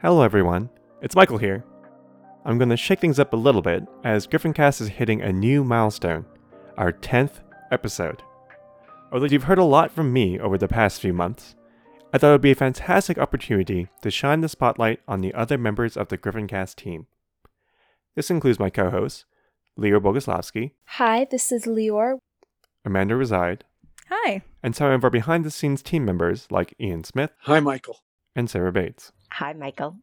Hello everyone, it's Michael here. I'm going to shake things up a little bit as GriffinCast is hitting a new milestone, our 10th episode. Although you've heard a lot from me over the past few months, I thought it would be a fantastic opportunity to shine the spotlight on the other members of the GriffinCast team. This includes my co-hosts, Lior Boguslavsky. Hi, this is Lior. Amanda Reside. Hi. And some of our behind-the-scenes team members like Ian Smith. Hi, Michael. And Sarah Bates. Hi, Michael.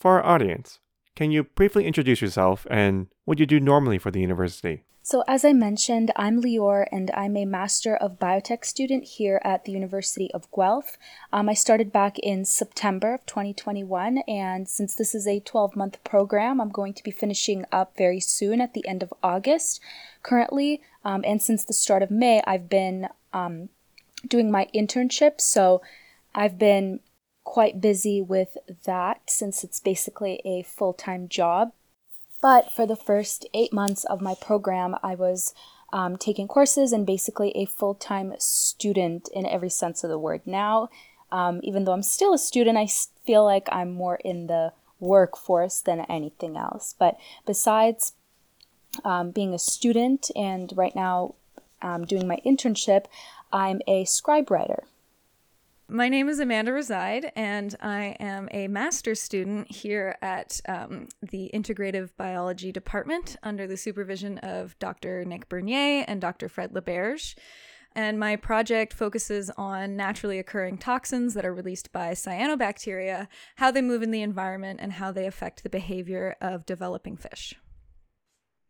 For our audience, can you briefly introduce yourself and what you do normally for the university? So as I mentioned, I'm Lior, and I'm a Master of Biotech student here at the University of Guelph. I started back in September of 2021, and since this is a 12-month program, I'm going to be finishing up very soon at the end of August currently. And since the start of May, I've been doing my internship, so I've been quite busy with that since it's basically a full-time job. But for the first 8 months of my program, I was taking courses and basically a full-time student in every sense of the word now. Even though I'm still a student, I feel like I'm more in the workforce than anything else. But besides being a student and right now doing my internship, I'm a Scribe writer. My name is Amanda Reside, and I am a master's student here at the Integrative Biology Department under the supervision of Dr. Nick Bernier and Dr. Fred Leberge. And my project focuses on naturally occurring toxins that are released by cyanobacteria, how they move in the environment, and how they affect the behavior of developing fish.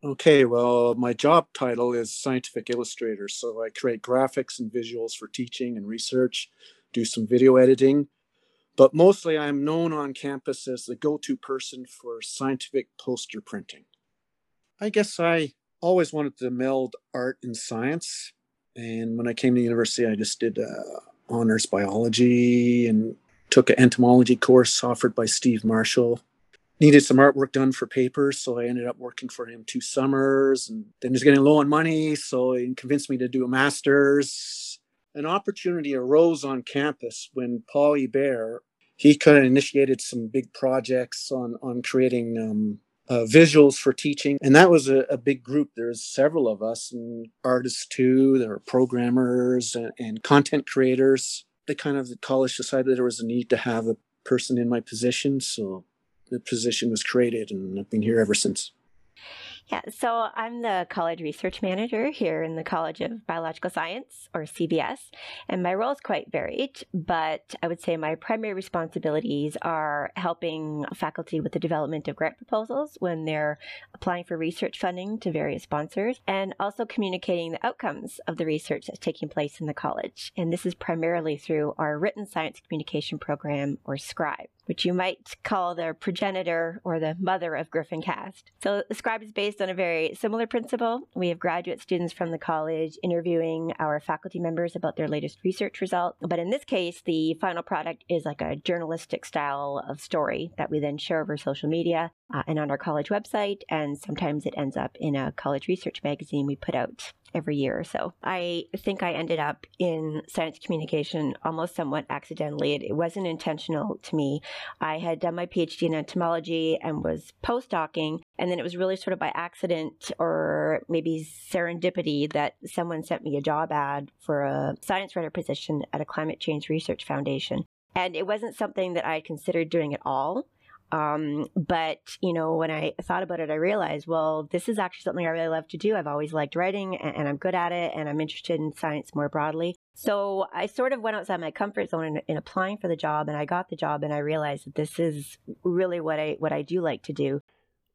Okay, well, my job title is scientific illustrator, so I create graphics and visuals for teaching and research, do some video editing, but mostly I'm known on campus as the go-to person for scientific poster printing. I guess I always wanted to meld art and science, and when I came to university, I just did honors biology and took an entomology course offered by Steve Marshall. Needed some artwork done for papers, so I ended up working for him 2 summers, and then just getting low on money, so he convinced me to do a master's. An opportunity arose on campus when Paul Ebert, he kind of initiated some big projects on creating visuals for teaching. And that was a big group. There's several of us, and artists too. There are programmers and content creators. The college decided there was a need to have a person in my position. So the position was created, and I've been here ever since. Yeah, so I'm the college research manager here in the College of Biological Science, or CBS, and my role is quite varied, but I would say my primary responsibilities are helping faculty with the development of grant proposals when they're applying for research funding to various sponsors, and also communicating the outcomes of the research that's taking place in the college. And this is primarily through our written science communication program, or Scribe, which you might call the progenitor or the mother of GriffinCast. So Scribe is based on a very similar principle. We have graduate students from the college interviewing our faculty members about their latest research results. But in this case, the final product is like a journalistic style of story that we then share over social media and on our college website. And sometimes it ends up in a college research magazine we put out every year or so. I think I ended up in science communication almost somewhat accidentally. It wasn't intentional to me. I had done my PhD in entomology and was postdocing, and then it was really sort of by accident or maybe serendipity that someone sent me a job ad for a science writer position at a climate change research foundation. And it wasn't something that I considered doing at all. But, you know, when I thought about it, I realized, well, this is actually something I really love to do. I've always liked writing and I'm good at it and I'm interested in science more broadly. So I sort of went outside my comfort zone in applying for the job, and I got the job, and I realized that this is really what I do like to do.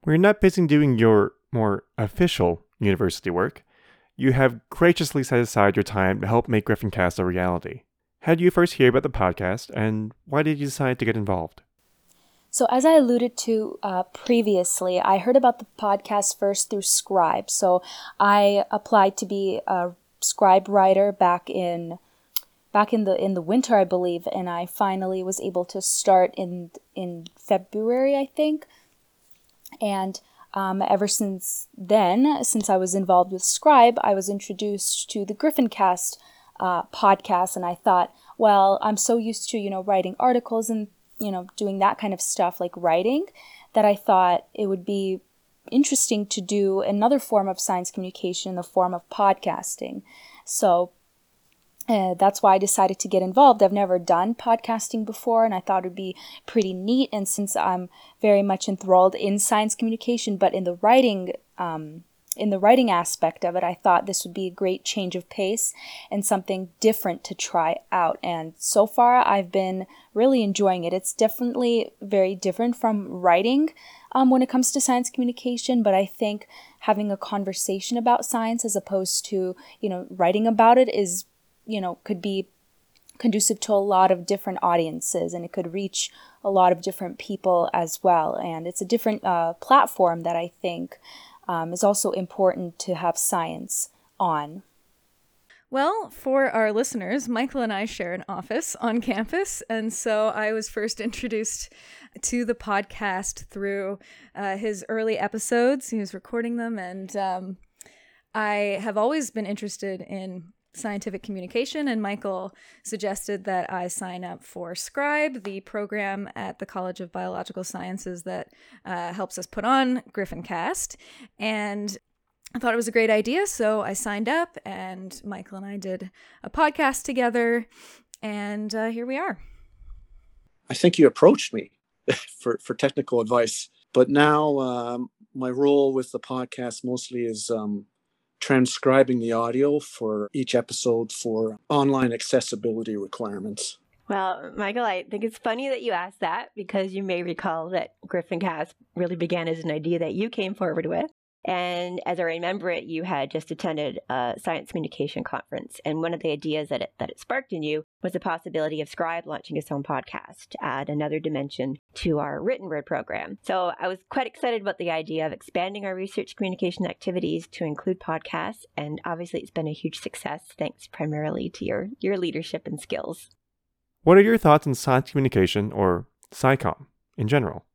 We're not busy doing your more official university work. You have graciously set aside your time to help make GriffinCast a reality. How did you first hear about the podcast, and why did you decide to get involved? So as I alluded to previously, I heard about the podcast first through Scribe. So I applied to be a Scribe writer back in the winter, I believe, and I finally was able to start in February, I think. And ever since then, since I was involved with Scribe, I was introduced to the GriffinCast podcast, and I thought, well, I'm so used to writing articles and you know, doing that kind of stuff like writing, that I thought it would be interesting to do another form of science communication in the form of podcasting. So that's why I decided to get involved. I've never done podcasting before, and I thought it would be pretty neat. And since I'm very much enthralled in science communication, but in the writing aspect of it, I thought this would be a great change of pace and something different to try out. And so far, I've been really enjoying it. It's definitely very different from writing when it comes to science communication, but I think having a conversation about science as opposed to, you know, writing about it is, you know, could be conducive to a lot of different audiences, and it could reach a lot of different people as well. And it's a different platform that I think is also important to have science on. Well, for our listeners, Michael and I share an office on campus, and so I was first introduced to the podcast through his early episodes. He was recording them, and I have always been interested in scientific communication, and Michael suggested that I sign up for Scribe, the program at the College of Biological Sciences that helps us put on GriffinCast, and I thought it was a great idea, so I signed up, and Michael and I did a podcast together, and here we are. I think you approached me for technical advice, but now my role with the podcast mostly is transcribing the audio for each episode for online accessibility requirements. Well, Michael, I think it's funny that you asked that, because you may recall that GriffinCast really began as an idea that you came forward with. And as I remember it, you had just attended a science communication conference. And one of the ideas that it sparked in you was the possibility of Scribe launching its own podcast to add another dimension to our written word program. So I was quite excited about the idea of expanding our research communication activities to include podcasts. And obviously, it's been a huge success, thanks primarily to your leadership and skills. What are your thoughts on science communication, or SciComm, in general?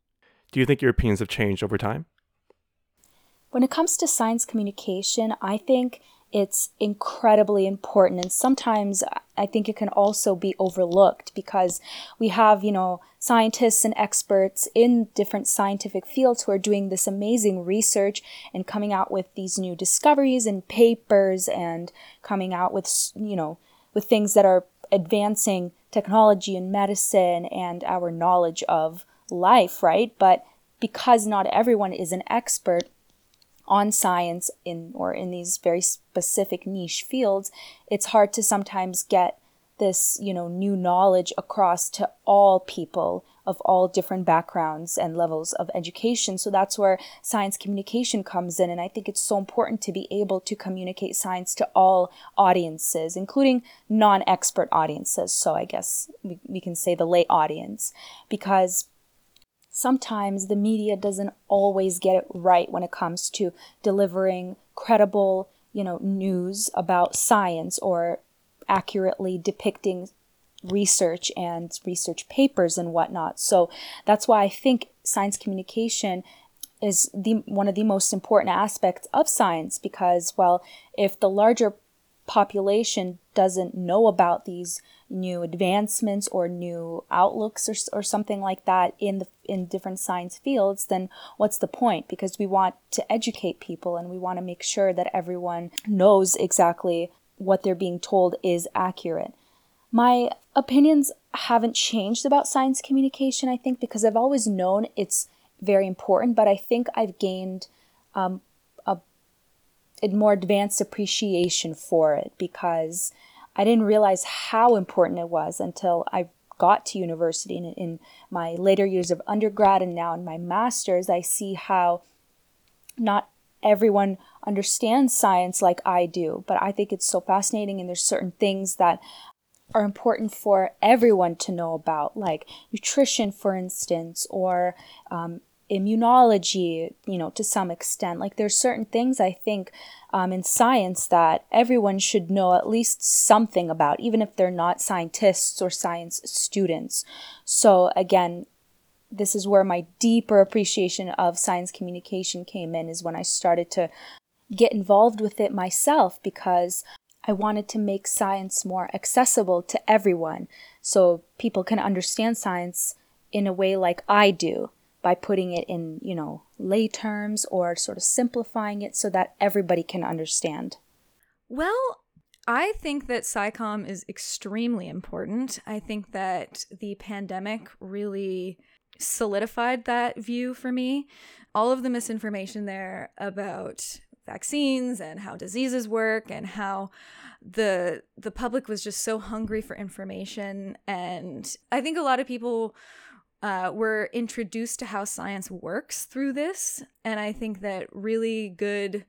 Do you think your opinions have changed over time? When it comes to science communication, I think it's incredibly important, and sometimes I think it can also be overlooked, because we have, you know, scientists and experts in different scientific fields who are doing this amazing research and coming out with these new discoveries and papers, and coming out with, you know, with things that are advancing technology and medicine and our knowledge of life, right? But because not everyone is an expert on science in these very specific niche fields, it's hard to sometimes get this, you know, new knowledge across to all people of all different backgrounds and levels of education. So that's where science communication comes in, and I think it's so important to be able to communicate science to all audiences, including non-expert audiences. So I guess we can say the lay audience, because sometimes the media doesn't always get it right when it comes to delivering credible, you know, news about science, or accurately depicting research and research papers and whatnot. So that's why I think science communication is one of the most important aspects of science, because, well, if the larger population doesn't know about these new advancements or new outlooks or something like that in different science fields, then what's the point? Because we want to educate people, and we want to make sure that everyone knows exactly what they're being told is accurate. My opinions haven't changed about science communication, I think, because I've always known it's very important, but I think I've gained a more advanced appreciation for it, because I didn't realize how important it was until I got to university. And in my later years of undergrad, and now in my master's, I see how not everyone understands science like I do, but I think it's so fascinating, and there's certain things that are important for everyone to know about, like nutrition, for instance, or immunology, you know, to some extent. Like, there's certain things I think in science that everyone should know at least something about, even if they're not scientists or science students. So again, this is where my deeper appreciation of science communication came in, is when I started to get involved with it myself, because I wanted to make science more accessible to everyone, so people can understand science in a way like I do, by putting it in, you know, lay terms or sort of simplifying it so that everybody can understand? Well, I think that SciComm is extremely important. I think that the pandemic really solidified that view for me. All of the misinformation there about vaccines and how diseases work and how the public was just so hungry for information. And I think a lot of people were introduced to how science works through this. And I think that really good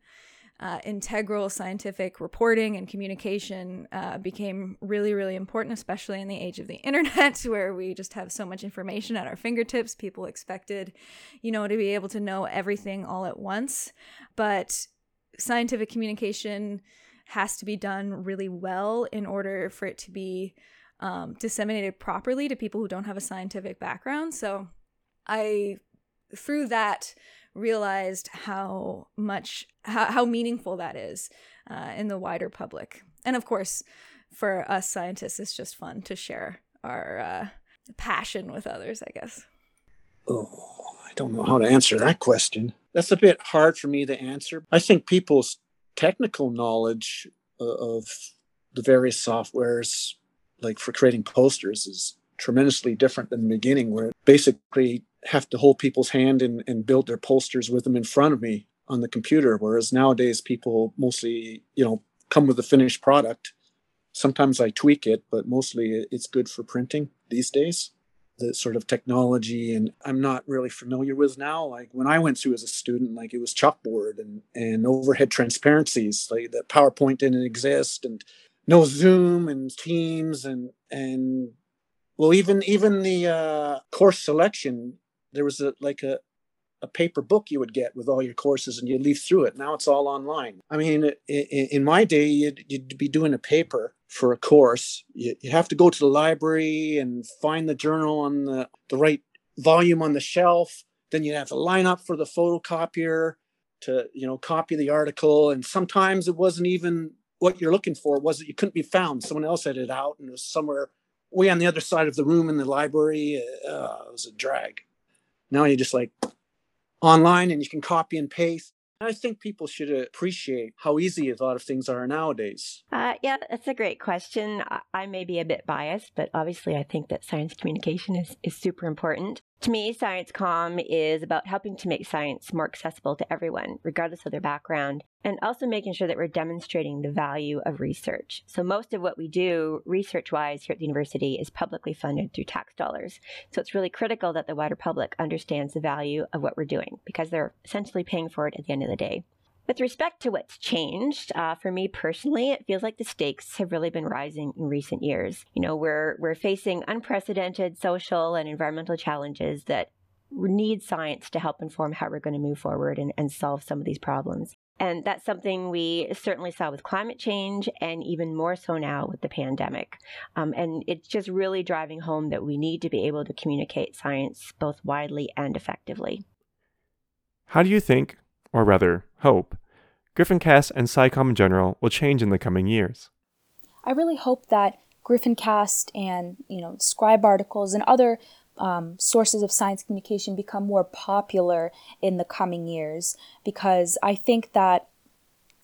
integral scientific reporting and communication became really, really important, especially in the age of the internet, where we just have so much information at our fingertips. People expected, you know, to be able to know everything all at once. But scientific communication has to be done really well in order for it to be disseminated properly to people who don't have a scientific background. So I, through that, realized how much, how meaningful that is in the wider public. And of course, for us scientists, it's just fun to share our passion with others, I guess. Oh, I don't know how to answer that question. That's a bit hard for me to answer. I think people's technical knowledge of the various softwares, like for creating posters, is tremendously different than the beginning, where it basically have to hold people's hand and build their posters with them in front of me on the computer. Whereas nowadays people mostly, you know, come with a finished product. Sometimes I tweak it, but mostly it's good for printing these days. The sort of technology, and I'm not really familiar with now. Like when I went through as a student, like it was chalkboard and overhead transparencies, like that PowerPoint didn't exist, and no Zoom and Teams and well, even the course selection, there was a paper book you would get with all your courses and you'd leaf through it. Now it's all online. I mean, in my day, you'd be doing a paper for a course. You'd have to go to the library and find the journal on the right volume on the shelf. Then you'd have to line up for the photocopier to, you know, copy the article. And sometimes it wasn't even what you're looking for, was that you couldn't be found. Someone else had it out and it was somewhere way on the other side of the room in the library. It was a drag. Now you're just like online and you can copy and paste. I think people should appreciate how easy a lot of things are nowadays. Yeah, that's a great question. I may be a bit biased, but obviously I think that science communication is super important. To me, ScienceComm is about helping to make science more accessible to everyone, regardless of their background, and also making sure that we're demonstrating the value of research. So most of what we do research-wise here at the university is publicly funded through tax dollars. So it's really critical that the wider public understands the value of what we're doing, because they're essentially paying for it at the end of the day. With respect to what's changed, for me personally, it feels like the stakes have really been rising in recent years. You know, we're facing unprecedented social and environmental challenges that need science to help inform how we're going to move forward and solve some of these problems. And that's something we certainly saw with climate change and even more so now with the pandemic. And it's just really driving home that we need to be able to communicate science both widely and effectively. How do you think, or rather hope, GriffinCast and SciComm in general will change in the coming years? I really hope that GriffinCast and, you know, Scribe articles and other sources of science communication become more popular in the coming years, because I think that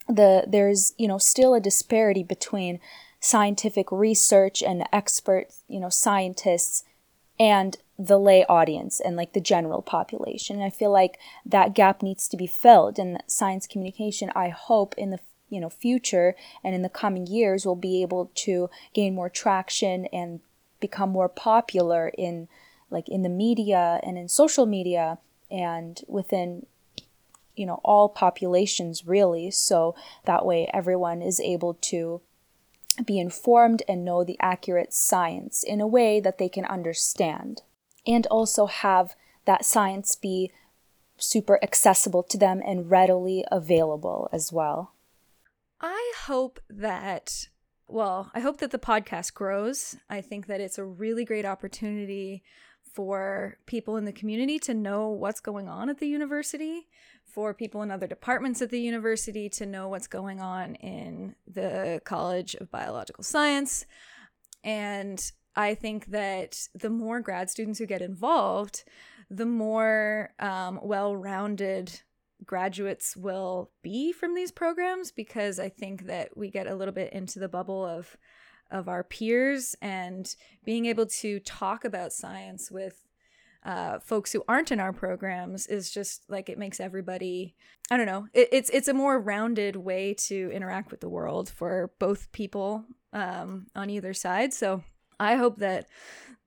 there's, you know, still a disparity between scientific research and expert, you know, scientists and the lay audience and like the general population. And I feel like that gap needs to be filled, and science communication, I hope, in the future and in the coming years will be able to gain more traction and become more popular in like in the media and in social media and within all populations, really, so that way everyone is able to be informed and know the accurate science in a way that they can understand, and also have that science be super accessible to them and readily available as well. I hope that the podcast grows. I think that it's a really great opportunity for people in the community to know what's going on at the university, for people in other departments at the university to know what's going on in the College of Biological Science. And I think that the more grad students who get involved, the more well-rounded graduates will be from these programs, because I think that we get a little bit into the bubble of our peers, and being able to talk about science with folks who aren't in our programs is just like, it makes everybody, I don't know, it's a more rounded way to interact with the world for both people on either side. So I hope that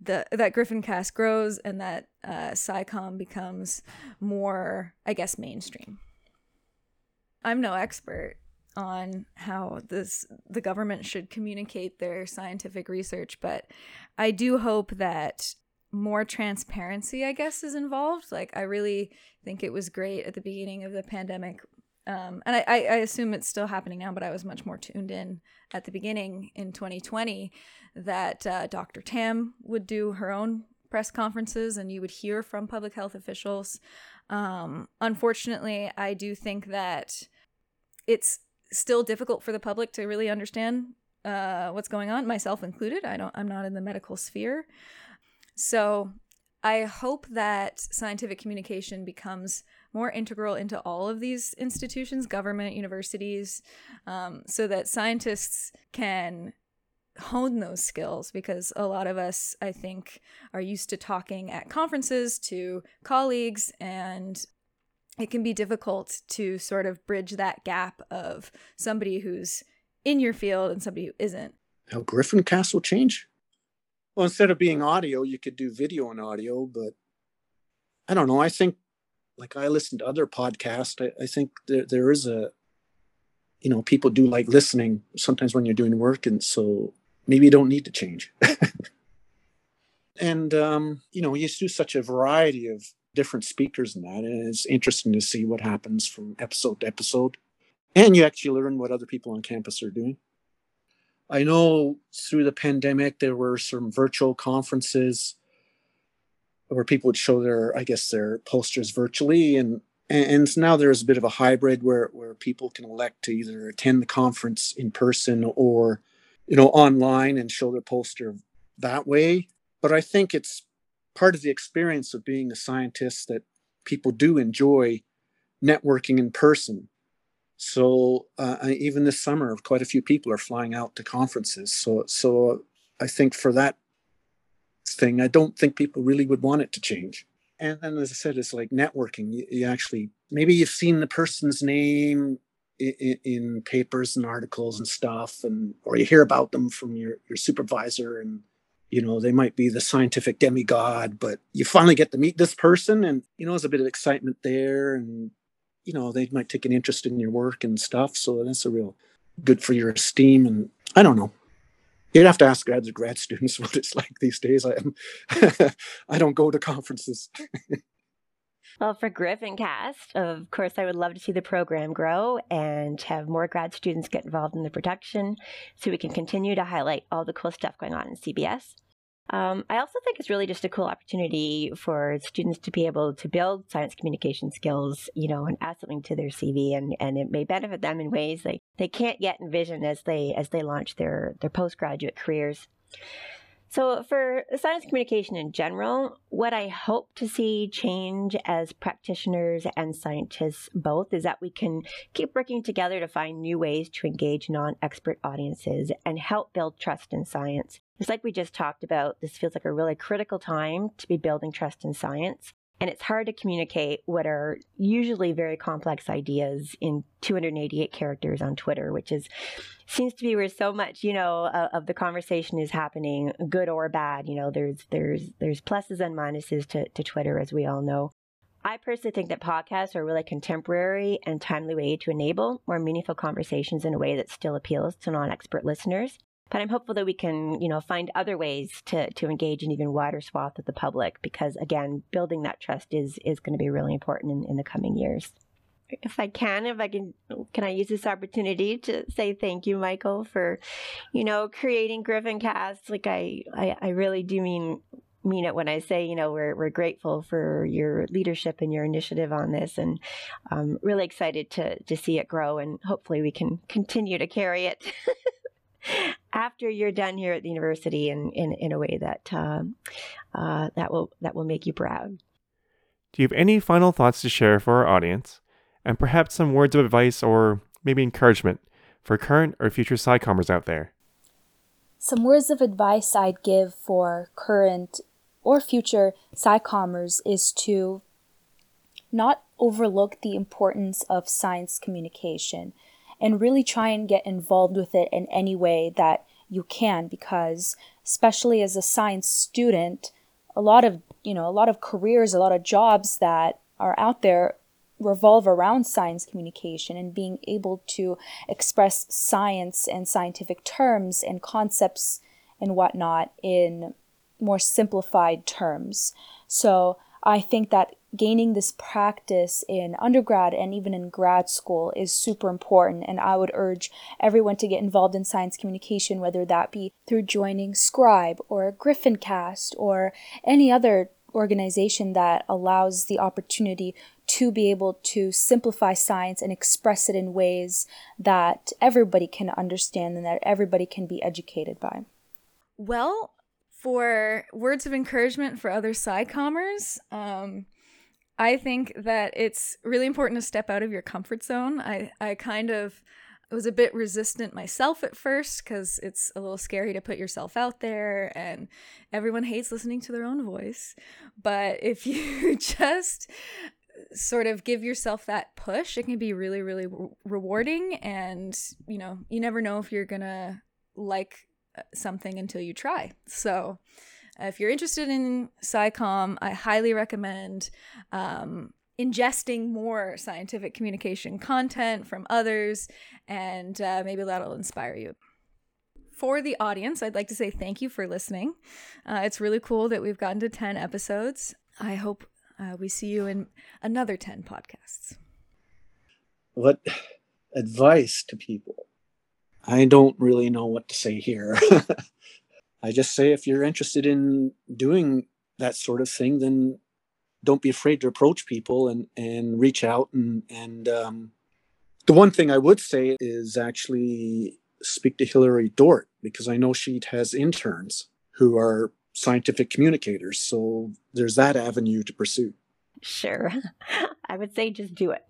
that GriffinCast grows and that SciComm becomes more, I guess, mainstream. I'm no expert on how the government should communicate their scientific research, but I do hope that more transparency, I guess, is involved. Like, I really think it was great at the beginning of the pandemic. And I assume it's still happening now, but I was much more tuned in at the beginning in 2020 that Dr. Tam would do her own press conferences and you would hear from public health officials. Unfortunately, I do think that it's still difficult for the public to really understand what's going on, myself included. I'm not in the medical sphere. So I hope that scientific communication becomes more integral into all of these institutions, government, universities, so that scientists can hone those skills, because a lot of us, I think, are used to talking at conferences to colleagues, and it can be difficult to sort of bridge that gap of somebody who's in your field and somebody who isn't. How GriffinCast will change? Well, instead of being audio, you could do video and audio, but I don't know. I think, like, I listen to other podcasts. I think there is a, you know, people do like listening sometimes when you're doing work, and so maybe you don't need to change. And, you know, you do such a variety of different speakers and that, and it's interesting to see what happens from episode to episode. And you actually learn what other people on campus are doing. I know through the pandemic, there were some virtual conferences where people would show their, I guess, their posters virtually. And now there's a bit of a hybrid where people can elect to either attend the conference in person or, you know, online and show their poster that way. But I think it's part of the experience of being a scientist that people do enjoy networking in person. So even this summer, quite a few people are flying out to conferences. So I think for that thing, I don't think people really would want it to change. And then, as I said, it's like networking. You actually, maybe you've seen the person's name in papers and articles and stuff, and or you hear about them from your supervisor, and, you know, they might be the scientific demigod, but you finally get to meet this person, and, you know, there's a bit of excitement there, and, you know, they might take an interest in your work and stuff. So that's a real good for your esteem. And I don't know. You'd have to ask the grad students what it's like these days. I don't go to conferences. Well, for GriffinCast, of course, I would love to see the program grow and have more grad students get involved in the production so we can continue to highlight all the cool stuff going on in CBS. I also think it's really just a cool opportunity for students to be able to build science communication skills, you know, and add something to their CV, and it may benefit them in ways they can't yet envision as they launch their postgraduate careers. So for science communication in general, what I hope to see change as practitioners and scientists both is that we can keep working together to find new ways to engage non-expert audiences and help build trust in science. Just like we just talked about, this feels like a really critical time to be building trust in science, and it's hard to communicate what are usually very complex ideas in 288 characters on Twitter, which seems to be where so much, you know, of the conversation is happening, good or bad. You know, there's pluses and minuses to Twitter, as we all know. I personally think that podcasts are a really contemporary and timely way to enable more meaningful conversations in a way that still appeals to non-expert listeners. But I'm hopeful that we can, you know, find other ways to engage an even wider swath of the public, because, again, building that trust is going to be really important in the coming years. Can I use this opportunity to say thank you, Michael, for, you know, creating GriffinCast. Like, I really do mean it when I say, you know, we're grateful for your leadership and your initiative on this, and I'm really excited to see it grow, and hopefully we can continue to carry it. after you're done here at the university in a way that will make you proud. Do you have any final thoughts to share for our audience, and perhaps some words of advice or maybe encouragement for current or future SciCommers out there? Some words of advice I'd give for current or future SciCommers is to not overlook the importance of science communication and really try and get involved with it in any way that you can, because especially as a science student, a lot of careers, a lot of jobs that are out there revolve around science communication and being able to express science and scientific terms and concepts and whatnot in more simplified terms. So I think that gaining this practice in undergrad and even in grad school is super important, and I would urge everyone to get involved in science communication, whether that be through joining Scribe or GriffinCast or any other organization that allows the opportunity to be able to simplify science and express it in ways that everybody can understand and that everybody can be educated by. Well, for words of encouragement for other SciCommers, I think that it's really important to step out of your comfort zone. I kind of was a bit resistant myself at first because it's a little scary to put yourself out there, and everyone hates listening to their own voice. But if you just sort of give yourself that push, it can be really, really rewarding. And, you know, you never know if you're going to like something until you try. So if you're interested in SciComm, I highly recommend ingesting more scientific communication content from others, and maybe that'll inspire you. For the audience, I'd like to say thank you for listening. It's really cool that we've gotten to 10 episodes. I hope we see you in another 10 podcasts. What advice to people? I don't really know what to say here. I just say, if you're interested in doing that sort of thing, then don't be afraid to approach people and reach out. And the one thing I would say is actually speak to Hillary Dort, because I know she has interns who are scientific communicators. So there's that avenue to pursue. Sure. I would say just do it.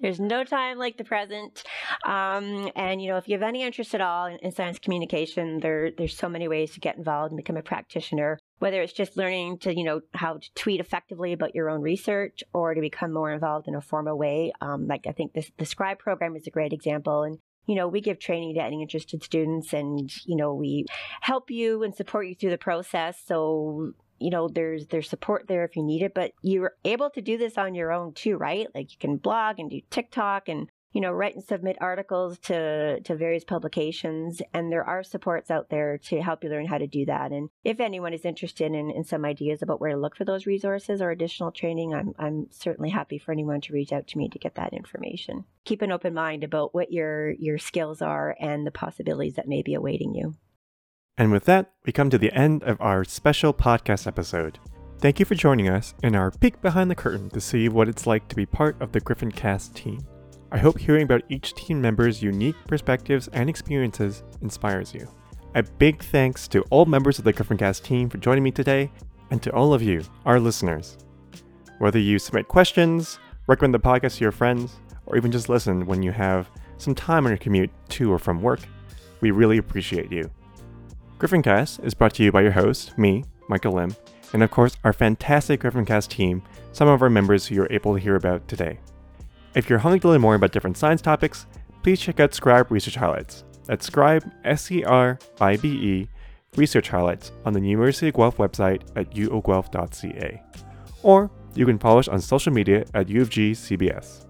There's no time like the present. And, you know, if you have any interest at all in science communication, there's so many ways to get involved and become a practitioner, whether it's just learning to, you know, how to tweet effectively about your own research or to become more involved in a formal way. Like I think the Scribe program is a great example. And, you know, we give training to any interested students, and, you know, we help you and support you through the process. So, you know, there's support there if you need it, but you're able to do this on your own too, right? Like you can blog and do TikTok and, you know, write and submit articles to various publications. And there are supports out there to help you learn how to do that. And if anyone is interested in some ideas about where to look for those resources or additional training, I'm certainly happy for anyone to reach out to me to get that information. Keep an open mind about what your skills are and the possibilities that may be awaiting you. And with that, we come to the end of our special podcast episode. Thank you for joining us in our peek behind the curtain to see what it's like to be part of the GriffinCast team. I hope hearing about each team member's unique perspectives and experiences inspires you. A big thanks to all members of the GriffinCast team for joining me today, and to all of you, our listeners. Whether you submit questions, recommend the podcast to your friends, or even just listen when you have some time on your commute to or from work, we really appreciate you. GriffinCast is brought to you by your host, me, Michael Lim, and of course our fantastic GriffinCast team, some of our members who you're able to hear about today. If you're hungry to learn more about different science topics, please check out Scribe Research Highlights. That's Scribe, S-C-R-I-B-E, Research Highlights on the University of Guelph website at uoguelph.ca. Or you can follow us on social media at UofGCBS.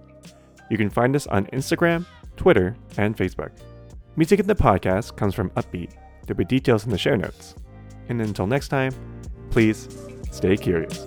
You can find us on Instagram, Twitter, and Facebook. Music in the podcast comes from Upbeat. There'll be details in the show notes. And until next time, please stay curious.